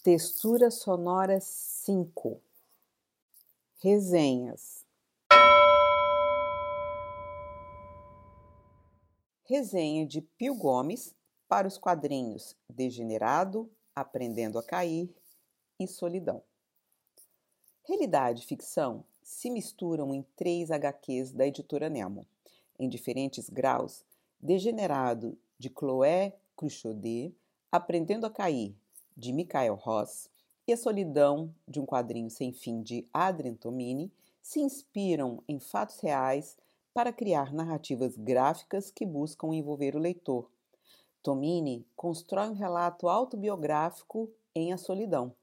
Textura Sonora 5. Resenhas. Resenha de Pio Gomes para os quadrinhos Degenerado, Aprendendo a Cair e Solidão. Realidade e ficção se misturam em 3 HQs da editora Nemo, em diferentes graus. Degenerado, de Chloé Cruchaudet, Aprendendo a Cair, de Mikael Ross, e A Solidão, de um quadrinho sem fim de Adrian Tomine, se inspiram em fatos reais para criar narrativas gráficas que buscam envolver o leitor. Tomine constrói um relato autobiográfico em A Solidão,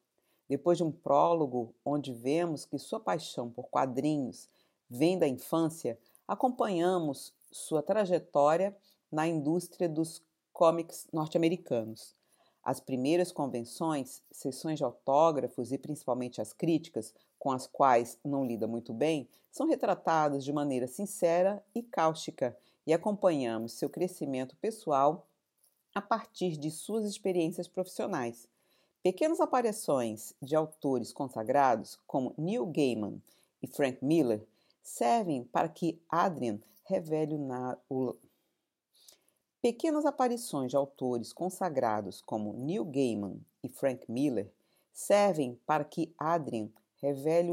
depois de um prólogo onde vemos que sua paixão por quadrinhos vem da infância. Acompanhamos sua trajetória na indústria dos cómics norte-americanos. As primeiras convenções, sessões de autógrafos e principalmente as críticas, com as quais não lida muito bem, são retratadas de maneira sincera e cáustica, e acompanhamos seu crescimento pessoal a partir de suas experiências profissionais. Pequenas aparições de autores consagrados como Neil Gaiman e Frank Miller servem para que Adrian revele o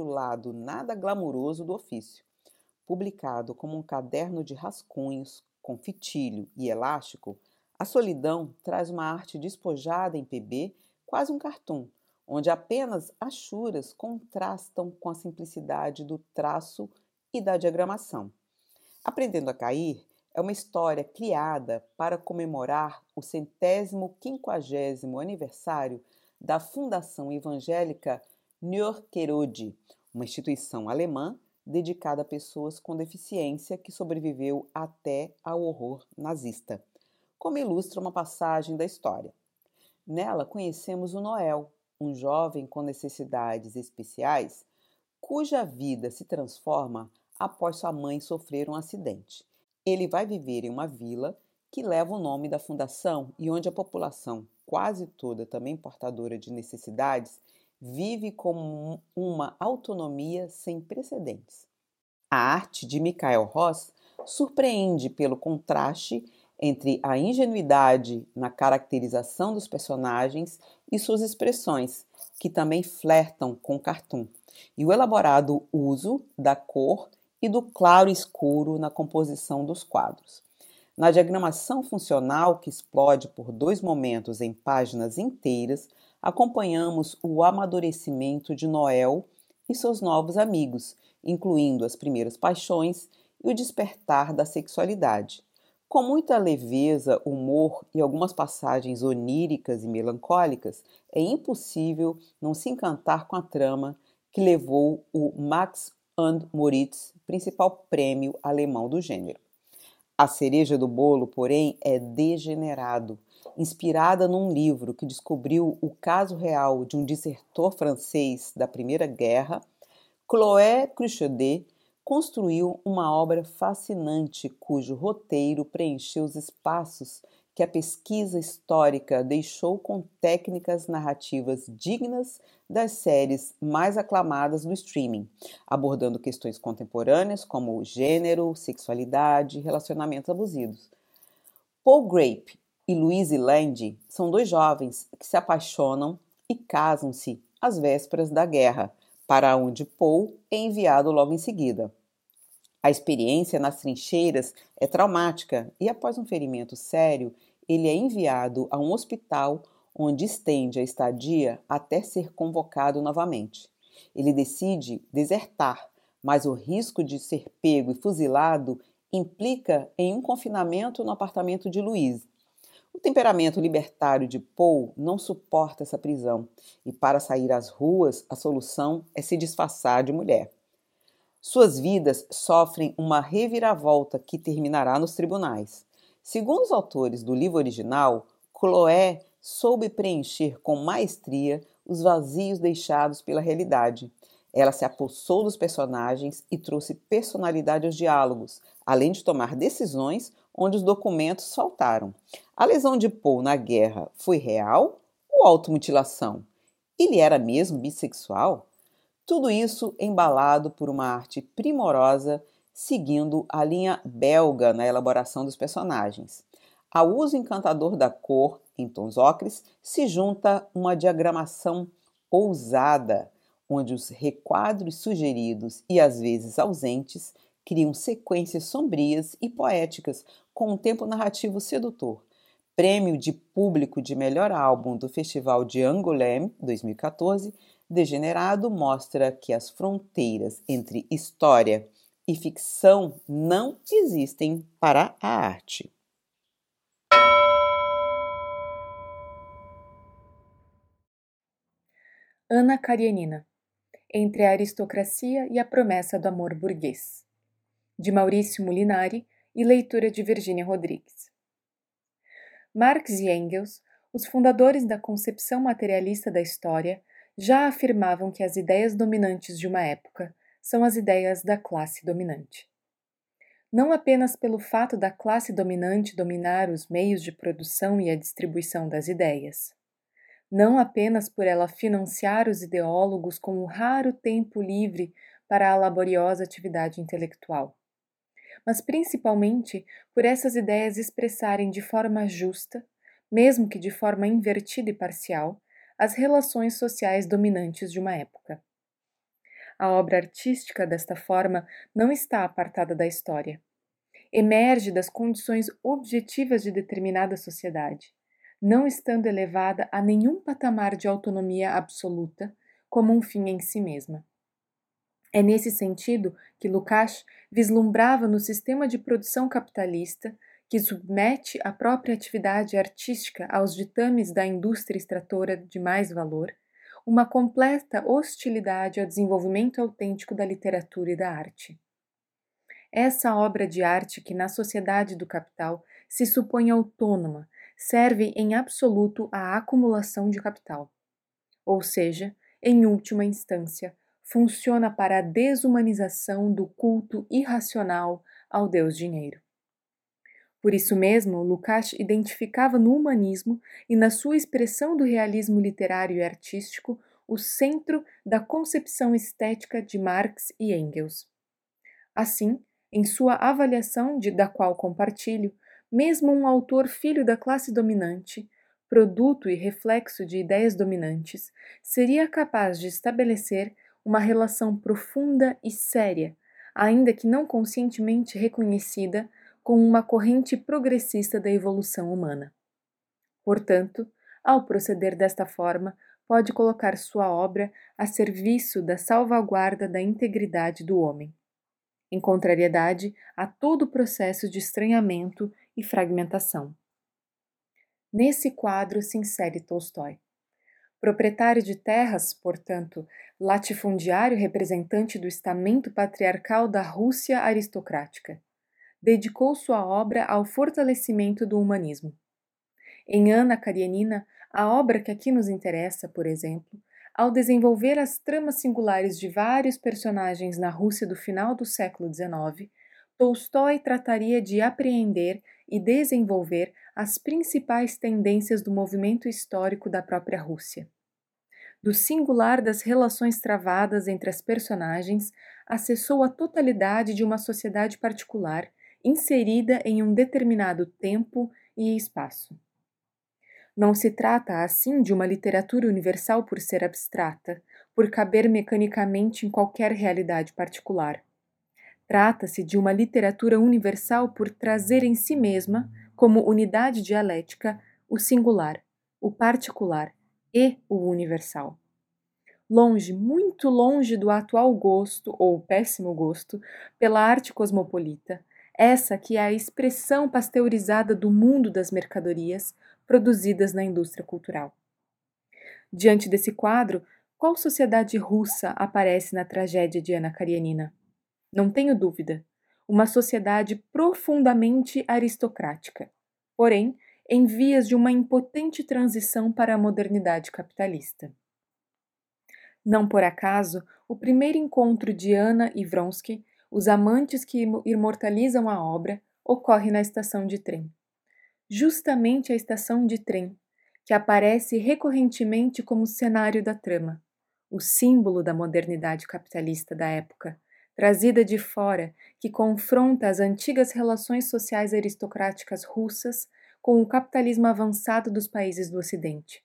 lado nada glamouroso do ofício. Publicado como um caderno de rascunhos com fitilho e elástico, A Solidão traz uma arte despojada em PB, quase um cartoon, onde apenas achuras contrastam com a simplicidade do traço e da diagramação. Aprendendo a Cair é uma história criada para comemorar o 150º aniversário da Fundação Evangélica Nürkerod, uma instituição alemã dedicada a pessoas com deficiência que sobreviveu até ao horror nazista, como ilustra uma passagem da história. Nela conhecemos o Noel, um jovem com necessidades especiais, cuja vida se transforma após sua mãe sofrer um acidente. Ele vai viver em uma vila que leva o nome da fundação e onde a população, quase toda também portadora de necessidades, vive com uma autonomia sem precedentes. A arte de Mikael Ross surpreende pelo contraste entre a ingenuidade na caracterização dos personagens e suas expressões, que também flertam com o cartoon, e o elaborado uso da cor e do claro escuro na composição dos quadros. Na diagramação funcional, que explode por 2 momentos em páginas inteiras, acompanhamos o amadurecimento de Noel e seus novos amigos, incluindo as primeiras paixões e o despertar da sexualidade. Com muita leveza, humor e algumas passagens oníricas e melancólicas, é impossível não se encantar com a trama que levou o Max Anne Moritz, principal prêmio alemão do gênero. A cereja do bolo, porém, é Degenerado, inspirada num livro que descobriu o caso real de um desertor francês da Primeira Guerra. Chloé Cruchaudet construiu uma obra fascinante cujo roteiro preencheu os espaços que a pesquisa histórica deixou com técnicas narrativas dignas das séries mais aclamadas do streaming, abordando questões contemporâneas como gênero, sexualidade e relacionamentos abusivos. Paul Grape e Louise Landy são 2 jovens que se apaixonam e casam-se às vésperas da guerra, para onde Paul é enviado logo em seguida. A experiência nas trincheiras é traumática e, após um ferimento sério, ele é enviado a um hospital onde estende a estadia até ser convocado novamente. Ele decide desertar, mas o risco de ser pego e fuzilado implica em um confinamento no apartamento de Louise. O temperamento libertário de Paul não suporta essa prisão e, para sair às ruas, a solução é se disfarçar de mulher. Suas vidas sofrem uma reviravolta que terminará nos tribunais. Segundo os autores do livro original, Chloé soube preencher com maestria os vazios deixados pela realidade. Ela se apossou dos personagens e trouxe personalidade aos diálogos, além de tomar decisões onde os documentos faltaram. A lesão de Paul na guerra foi real ou automutilação? Ele era mesmo bissexual? Tudo isso embalado por uma arte primorosa, seguindo a linha belga na elaboração dos personagens. Ao uso encantador da cor, em tons ocres, se junta uma diagramação ousada, onde os requadros sugeridos e às vezes ausentes criam sequências sombrias e poéticas com um tempo narrativo sedutor. Prêmio de público de melhor álbum do Festival de Angoulême, 2014, Degenerado mostra que as fronteiras entre história e ficção não existem para a arte. Anna Karenina, Entre a aristocracia e a promessa do amor burguês, de Maurício Molinari e leitura de Virginia Rodrigues. Marx e Engels, os fundadores da concepção materialista da história, já afirmavam que as ideias dominantes de uma época são as ideias da classe dominante. Não apenas pelo fato da classe dominante dominar os meios de produção e a distribuição das ideias. Não apenas por ela financiar os ideólogos com um raro tempo livre para a laboriosa atividade intelectual, mas principalmente por essas ideias expressarem de forma justa, mesmo que de forma invertida e parcial, as relações sociais dominantes de uma época. A obra artística, desta forma, não está apartada da história. Emerge das condições objetivas de determinada sociedade, não estando elevada a nenhum patamar de autonomia absoluta, como um fim em si mesma. É nesse sentido que Lukács vislumbrava no sistema de produção capitalista que submete a própria atividade artística aos ditames da indústria extratora de mais valor, uma completa hostilidade ao desenvolvimento autêntico da literatura e da arte. Essa obra de arte que na sociedade do capital se supõe autônoma, serve em absoluto à acumulação de capital, ou seja, em última instância, funciona para a desumanização do culto irracional ao Deus dinheiro. Por isso mesmo, Lukács identificava no humanismo e na sua expressão do realismo literário e artístico o centro da concepção estética de Marx e Engels. Assim, em sua avaliação, da qual compartilho, mesmo um autor filho da classe dominante, produto e reflexo de ideias dominantes, seria capaz de estabelecer uma relação profunda e séria, ainda que não conscientemente reconhecida, com uma corrente progressista da evolução humana. Portanto, ao proceder desta forma, pode colocar sua obra a serviço da salvaguarda da integridade do homem, em contrariedade a todo o processo de estranhamento e fragmentação. Nesse quadro se insere Tolstói. Proprietário de terras, portanto, latifundiário representante do estamento patriarcal da Rússia aristocrática, dedicou sua obra ao fortalecimento do humanismo. Em Anna Karenina, a obra que aqui nos interessa, por exemplo, ao desenvolver as tramas singulares de vários personagens na Rússia do final do século XIX, Tolstói trataria de apreender e desenvolver as principais tendências do movimento histórico da própria Rússia, do singular das relações travadas entre as personagens, acessou a totalidade de uma sociedade particular, inserida em um determinado tempo e espaço. Não se trata, assim, de uma literatura universal por ser abstrata, por caber mecanicamente em qualquer realidade particular. Trata-se de uma literatura universal por trazer em si mesma, como unidade dialética, o singular, o particular e o universal. Longe, muito longe do atual gosto, ou péssimo gosto, pela arte cosmopolita, essa que é a expressão pasteurizada do mundo das mercadorias produzidas na indústria cultural. Diante desse quadro, qual sociedade russa aparece na tragédia de Anna Karenina? Não tenho dúvida, uma sociedade profundamente aristocrática, porém em vias de uma impotente transição para a modernidade capitalista. Não por acaso, o primeiro encontro de Anna e Vronsky, os amantes que imortalizam a obra, ocorre na estação de trem. Justamente a estação de trem, que aparece recorrentemente como cenário da trama, o símbolo da modernidade capitalista da época, trazida de fora, que confronta as antigas relações sociais aristocráticas russas com o capitalismo avançado dos países do Ocidente.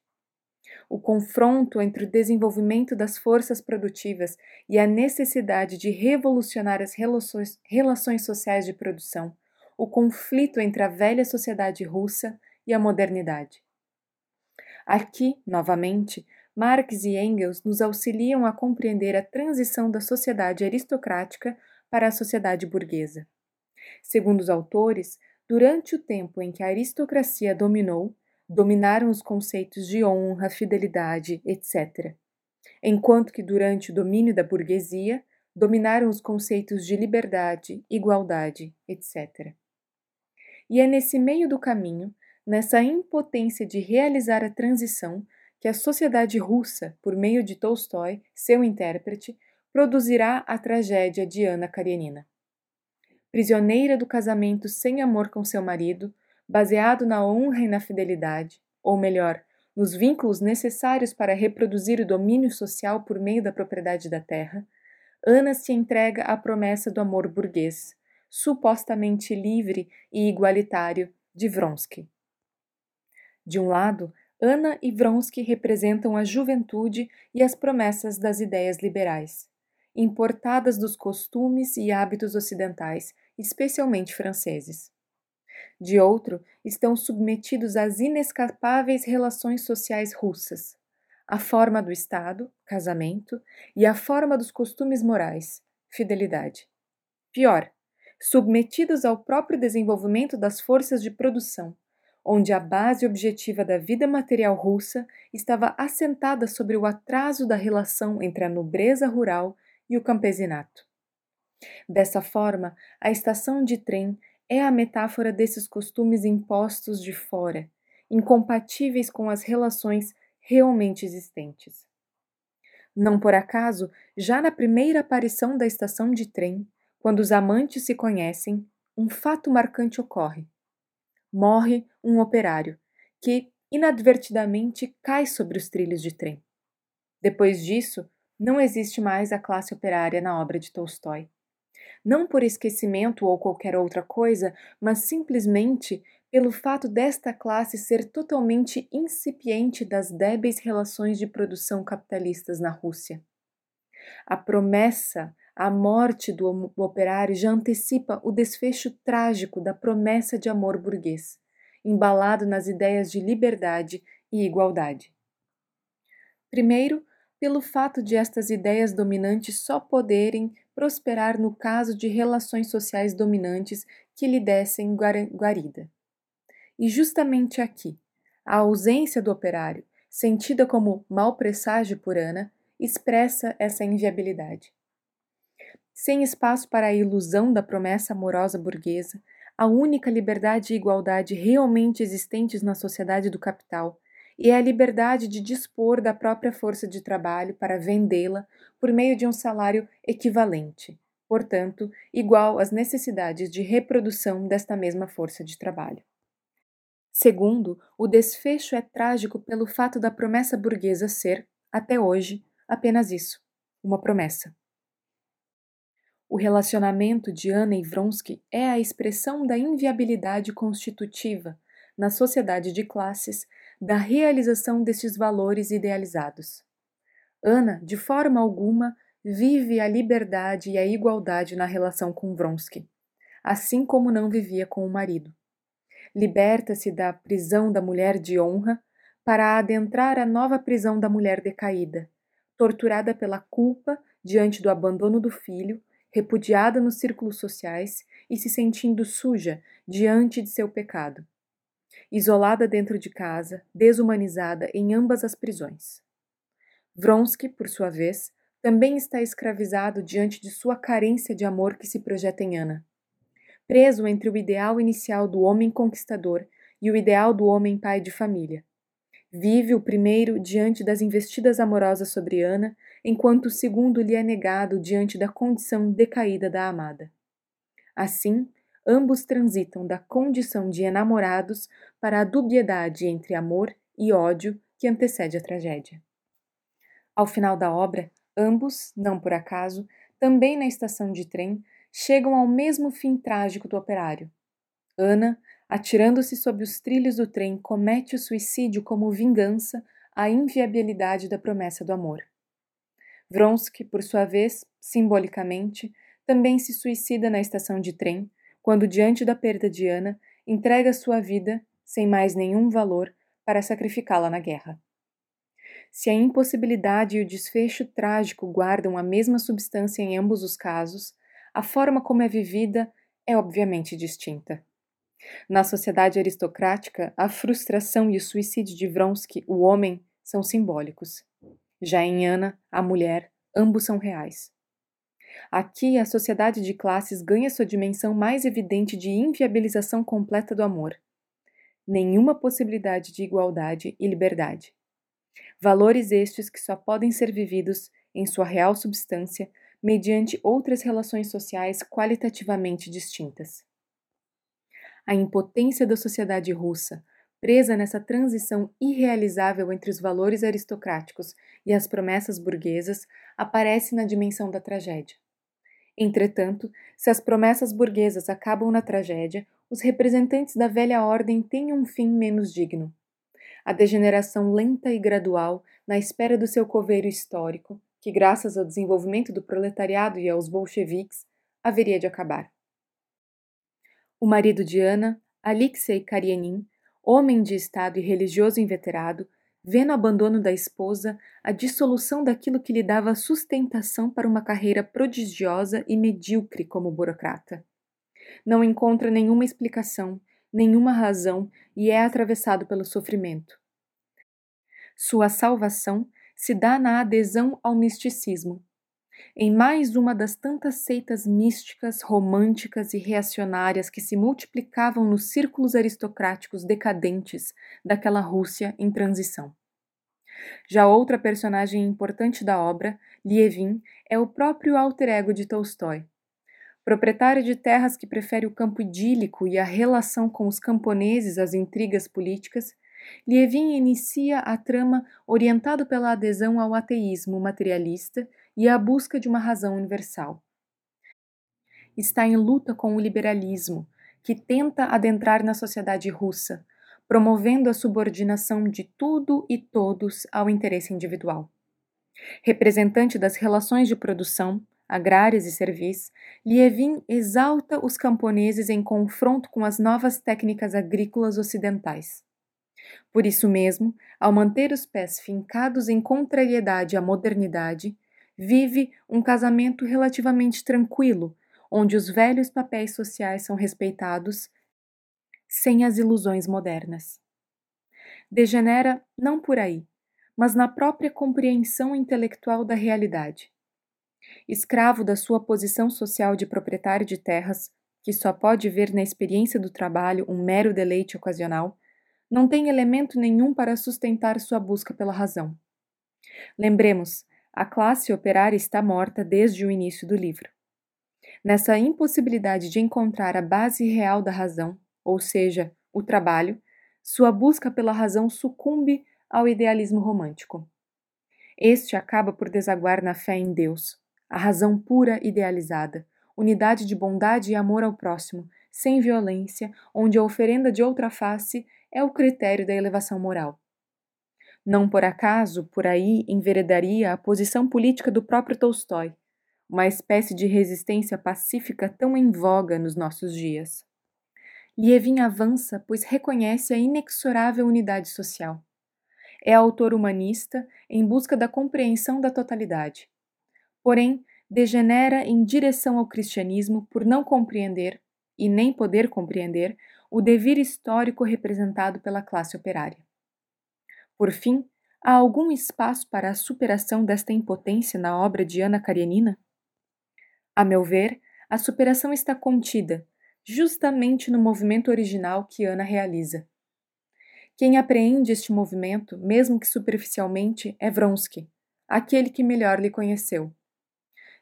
O confronto entre o desenvolvimento das forças produtivas e a necessidade de revolucionar as relações sociais de produção, o conflito entre a velha sociedade russa e a modernidade. Aqui, novamente, Marx e Engels nos auxiliam a compreender a transição da sociedade aristocrática para a sociedade burguesa. Segundo os autores, durante o tempo em que a aristocracia dominou, dominaram os conceitos de honra, fidelidade, etc. Enquanto que durante o domínio da burguesia, dominaram os conceitos de liberdade, igualdade, etc. E é nesse meio do caminho, nessa impotência de realizar a transição, que a sociedade russa, por meio de Tolstói, seu intérprete, produzirá a tragédia de Anna Karenina. Prisioneira do casamento sem amor com seu marido, baseado na honra e na fidelidade, ou melhor, nos vínculos necessários para reproduzir o domínio social por meio da propriedade da terra, Anna se entrega à promessa do amor burguês, supostamente livre e igualitário, de Vronsky. De um lado, Anna e Vronsky representam a juventude e as promessas das ideias liberais, importadas dos costumes e hábitos ocidentais, especialmente franceses. De outro, estão submetidos às inescapáveis relações sociais russas, a forma do Estado, casamento, e a forma dos costumes morais, fidelidade. Pior, submetidos ao próprio desenvolvimento das forças de produção, onde a base objetiva da vida material russa estava assentada sobre o atraso da relação entre a nobreza rural e o campesinato. Dessa forma, a estação de trem é a metáfora desses costumes impostos de fora, incompatíveis com as relações realmente existentes. Não por acaso, já na primeira aparição da estação de trem, quando os amantes se conhecem, um fato marcante ocorre. Morre um operário, que inadvertidamente cai sobre os trilhos de trem. Depois disso, não existe mais a classe operária na obra de Tolstói. Não por esquecimento ou qualquer outra coisa, mas simplesmente pelo fato desta classe ser totalmente incipiente das débeis relações de produção capitalistas na Rússia. A promessa, a morte do operário já antecipa o desfecho trágico da promessa de amor burguês, embalado nas ideias de liberdade e igualdade. Primeiro, pelo fato de estas ideias dominantes só poderem prosperar no caso de relações sociais dominantes que lhe dessem guarida. E justamente aqui, a ausência do operário, sentida como mau presságio por Anna, expressa essa inviabilidade. Sem espaço para a ilusão da promessa amorosa burguesa, a única liberdade e igualdade realmente existentes na sociedade do capital é a liberdade de dispor da própria força de trabalho para vendê-la por meio de um salário equivalente, portanto, igual às necessidades de reprodução desta mesma força de trabalho. Segundo, o desfecho é trágico pelo fato da promessa burguesa ser, até hoje, apenas isso, uma promessa. O relacionamento de Anna e Vronsky é a expressão da inviabilidade constitutiva, na sociedade de classes, da realização destes valores idealizados. Anna, de forma alguma, vive a liberdade e a igualdade na relação com Vronsky, assim como não vivia com o marido. Liberta-se da prisão da mulher de honra para adentrar a nova prisão da mulher decaída, torturada pela culpa diante do abandono do filho, repudiada nos círculos sociais e se sentindo suja diante de seu pecado, isolada dentro de casa, desumanizada em ambas as prisões. Vronsky, por sua vez, também está escravizado diante de sua carência de amor que se projeta em Anna, preso entre o ideal inicial do homem conquistador e o ideal do homem pai de família. Vive o primeiro diante das investidas amorosas sobre Anna, enquanto o segundo lhe é negado diante da condição decaída da amada. Assim, ambos transitam da condição de enamorados para a dubiedade entre amor e ódio que antecede a tragédia. Ao final da obra, ambos, não por acaso, também na estação de trem, chegam ao mesmo fim trágico do operário. Anna, atirando-se sob os trilhos do trem, comete o suicídio como vingança à inviabilidade da promessa do amor. Vronsky, por sua vez, simbolicamente, também se suicida na estação de trem, quando, diante da perda de Anna, entrega sua vida, sem mais nenhum valor, para sacrificá-la na guerra. Se a impossibilidade e o desfecho trágico guardam a mesma substância em ambos os casos, a forma como é vivida é obviamente distinta. Na sociedade aristocrática, a frustração e o suicídio de Vronsky, o homem, são simbólicos. Já em Anna, a mulher, ambos são reais. Aqui, a sociedade de classes ganha sua dimensão mais evidente de inviabilização completa do amor. Nenhuma possibilidade de igualdade e liberdade. Valores estes que só podem ser vividos, em sua real substância, mediante outras relações sociais qualitativamente distintas. A impotência da sociedade russa, presa nessa transição irrealizável entre os valores aristocráticos e as promessas burguesas, aparece na dimensão da tragédia. Entretanto, se as promessas burguesas acabam na tragédia, os representantes da velha ordem têm um fim menos digno. A degeneração lenta e gradual, na espera do seu coveiro histórico, que graças ao desenvolvimento do proletariado e aos bolcheviques, haveria de acabar. O marido de Anna, Alexei Karienin, homem de Estado e religioso inveterado, vê no abandono da esposa a dissolução daquilo que lhe dava sustentação para uma carreira prodigiosa e medíocre como burocrata. Não encontra nenhuma explicação, nenhuma razão e é atravessado pelo sofrimento. Sua salvação se dá na adesão ao misticismo. Em mais uma das tantas seitas místicas, românticas e reacionárias que se multiplicavam nos círculos aristocráticos decadentes daquela Rússia em transição. Já outra personagem importante da obra, Lievin, é o próprio alter ego de Tolstói. Proprietário de terras que prefere o campo idílico e a relação com os camponeses às intrigas políticas, Lievin inicia a trama orientado pela adesão ao ateísmo materialista e à busca de uma razão universal. Está em luta com o liberalismo, que tenta adentrar na sociedade russa, promovendo a subordinação de tudo e todos ao interesse individual. Representante das relações de produção, agrárias e servis, Lievin exalta os camponeses em confronto com as novas técnicas agrícolas ocidentais. Por isso mesmo, ao manter os pés fincados em contrariedade à modernidade, vive um casamento relativamente tranquilo, onde os velhos papéis sociais são respeitados, sem as ilusões modernas. Degenera não por aí, mas na própria compreensão intelectual da realidade. Escravo da sua posição social de proprietário de terras, que só pode ver na experiência do trabalho um mero deleite ocasional, não tem elemento nenhum para sustentar sua busca pela razão. Lembremos, a classe operária está morta desde o início do livro. Nessa impossibilidade de encontrar a base real da razão, ou seja, o trabalho, sua busca pela razão sucumbe ao idealismo romântico. Este acaba por desaguar na fé em Deus, a razão pura idealizada, unidade de bondade e amor ao próximo, sem violência, onde a oferenda de outra face é o critério da elevação moral. Não por acaso, por aí enveredaria a posição política do próprio Tolstói, uma espécie de resistência pacífica tão em voga nos nossos dias. Lievin avança, pois reconhece a inexorável unidade social. É autor humanista em busca da compreensão da totalidade. Porém, degenera em direção ao cristianismo por não compreender, e nem poder compreender, o devir histórico representado pela classe operária. Por fim, há algum espaço para a superação desta impotência na obra de Anna Karenina? A meu ver, a superação está contida, justamente no movimento original que Anna realiza. Quem apreende este movimento, mesmo que superficialmente, é Vronsky, aquele que melhor lhe conheceu.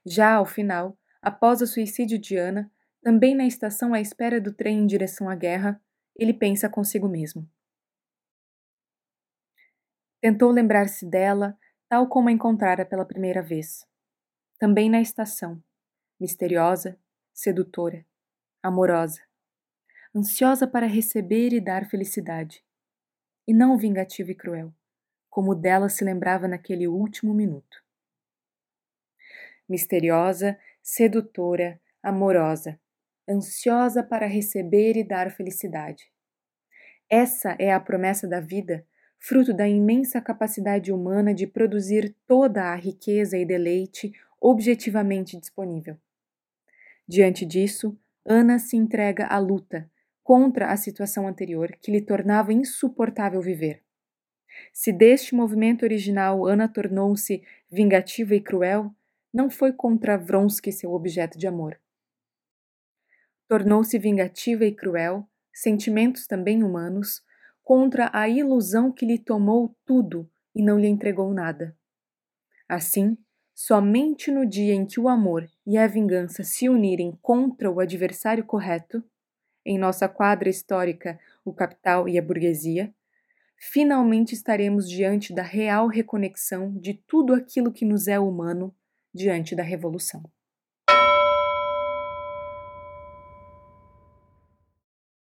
Já ao final, após o suicídio de Anna, também na estação à espera do trem em direção à guerra, ele pensa consigo mesmo. Tentou lembrar-se dela, tal como a encontrara pela primeira vez. Também na estação, misteriosa, sedutora, amorosa, ansiosa para receber e dar felicidade, e não vingativa e cruel, como dela se lembrava naquele último minuto. Misteriosa, sedutora, amorosa, ansiosa para receber e dar felicidade. Essa é a promessa da vida, fruto da imensa capacidade humana de produzir toda a riqueza e deleite objetivamente disponível. Diante disso, Anna se entrega à luta contra a situação anterior que lhe tornava insuportável viver. Se deste movimento original Anna tornou-se vingativa e cruel, não foi contra Vronsky seu objeto de amor. Tornou-se vingativa e cruel, sentimentos também humanos, contra a ilusão que lhe tomou tudo e não lhe entregou nada. Assim, somente no dia em que o amor e a vingança se unirem contra o adversário correto, em nossa quadra histórica, o capital e a burguesia, finalmente estaremos diante da real reconexão de tudo aquilo que nos é humano diante da revolução.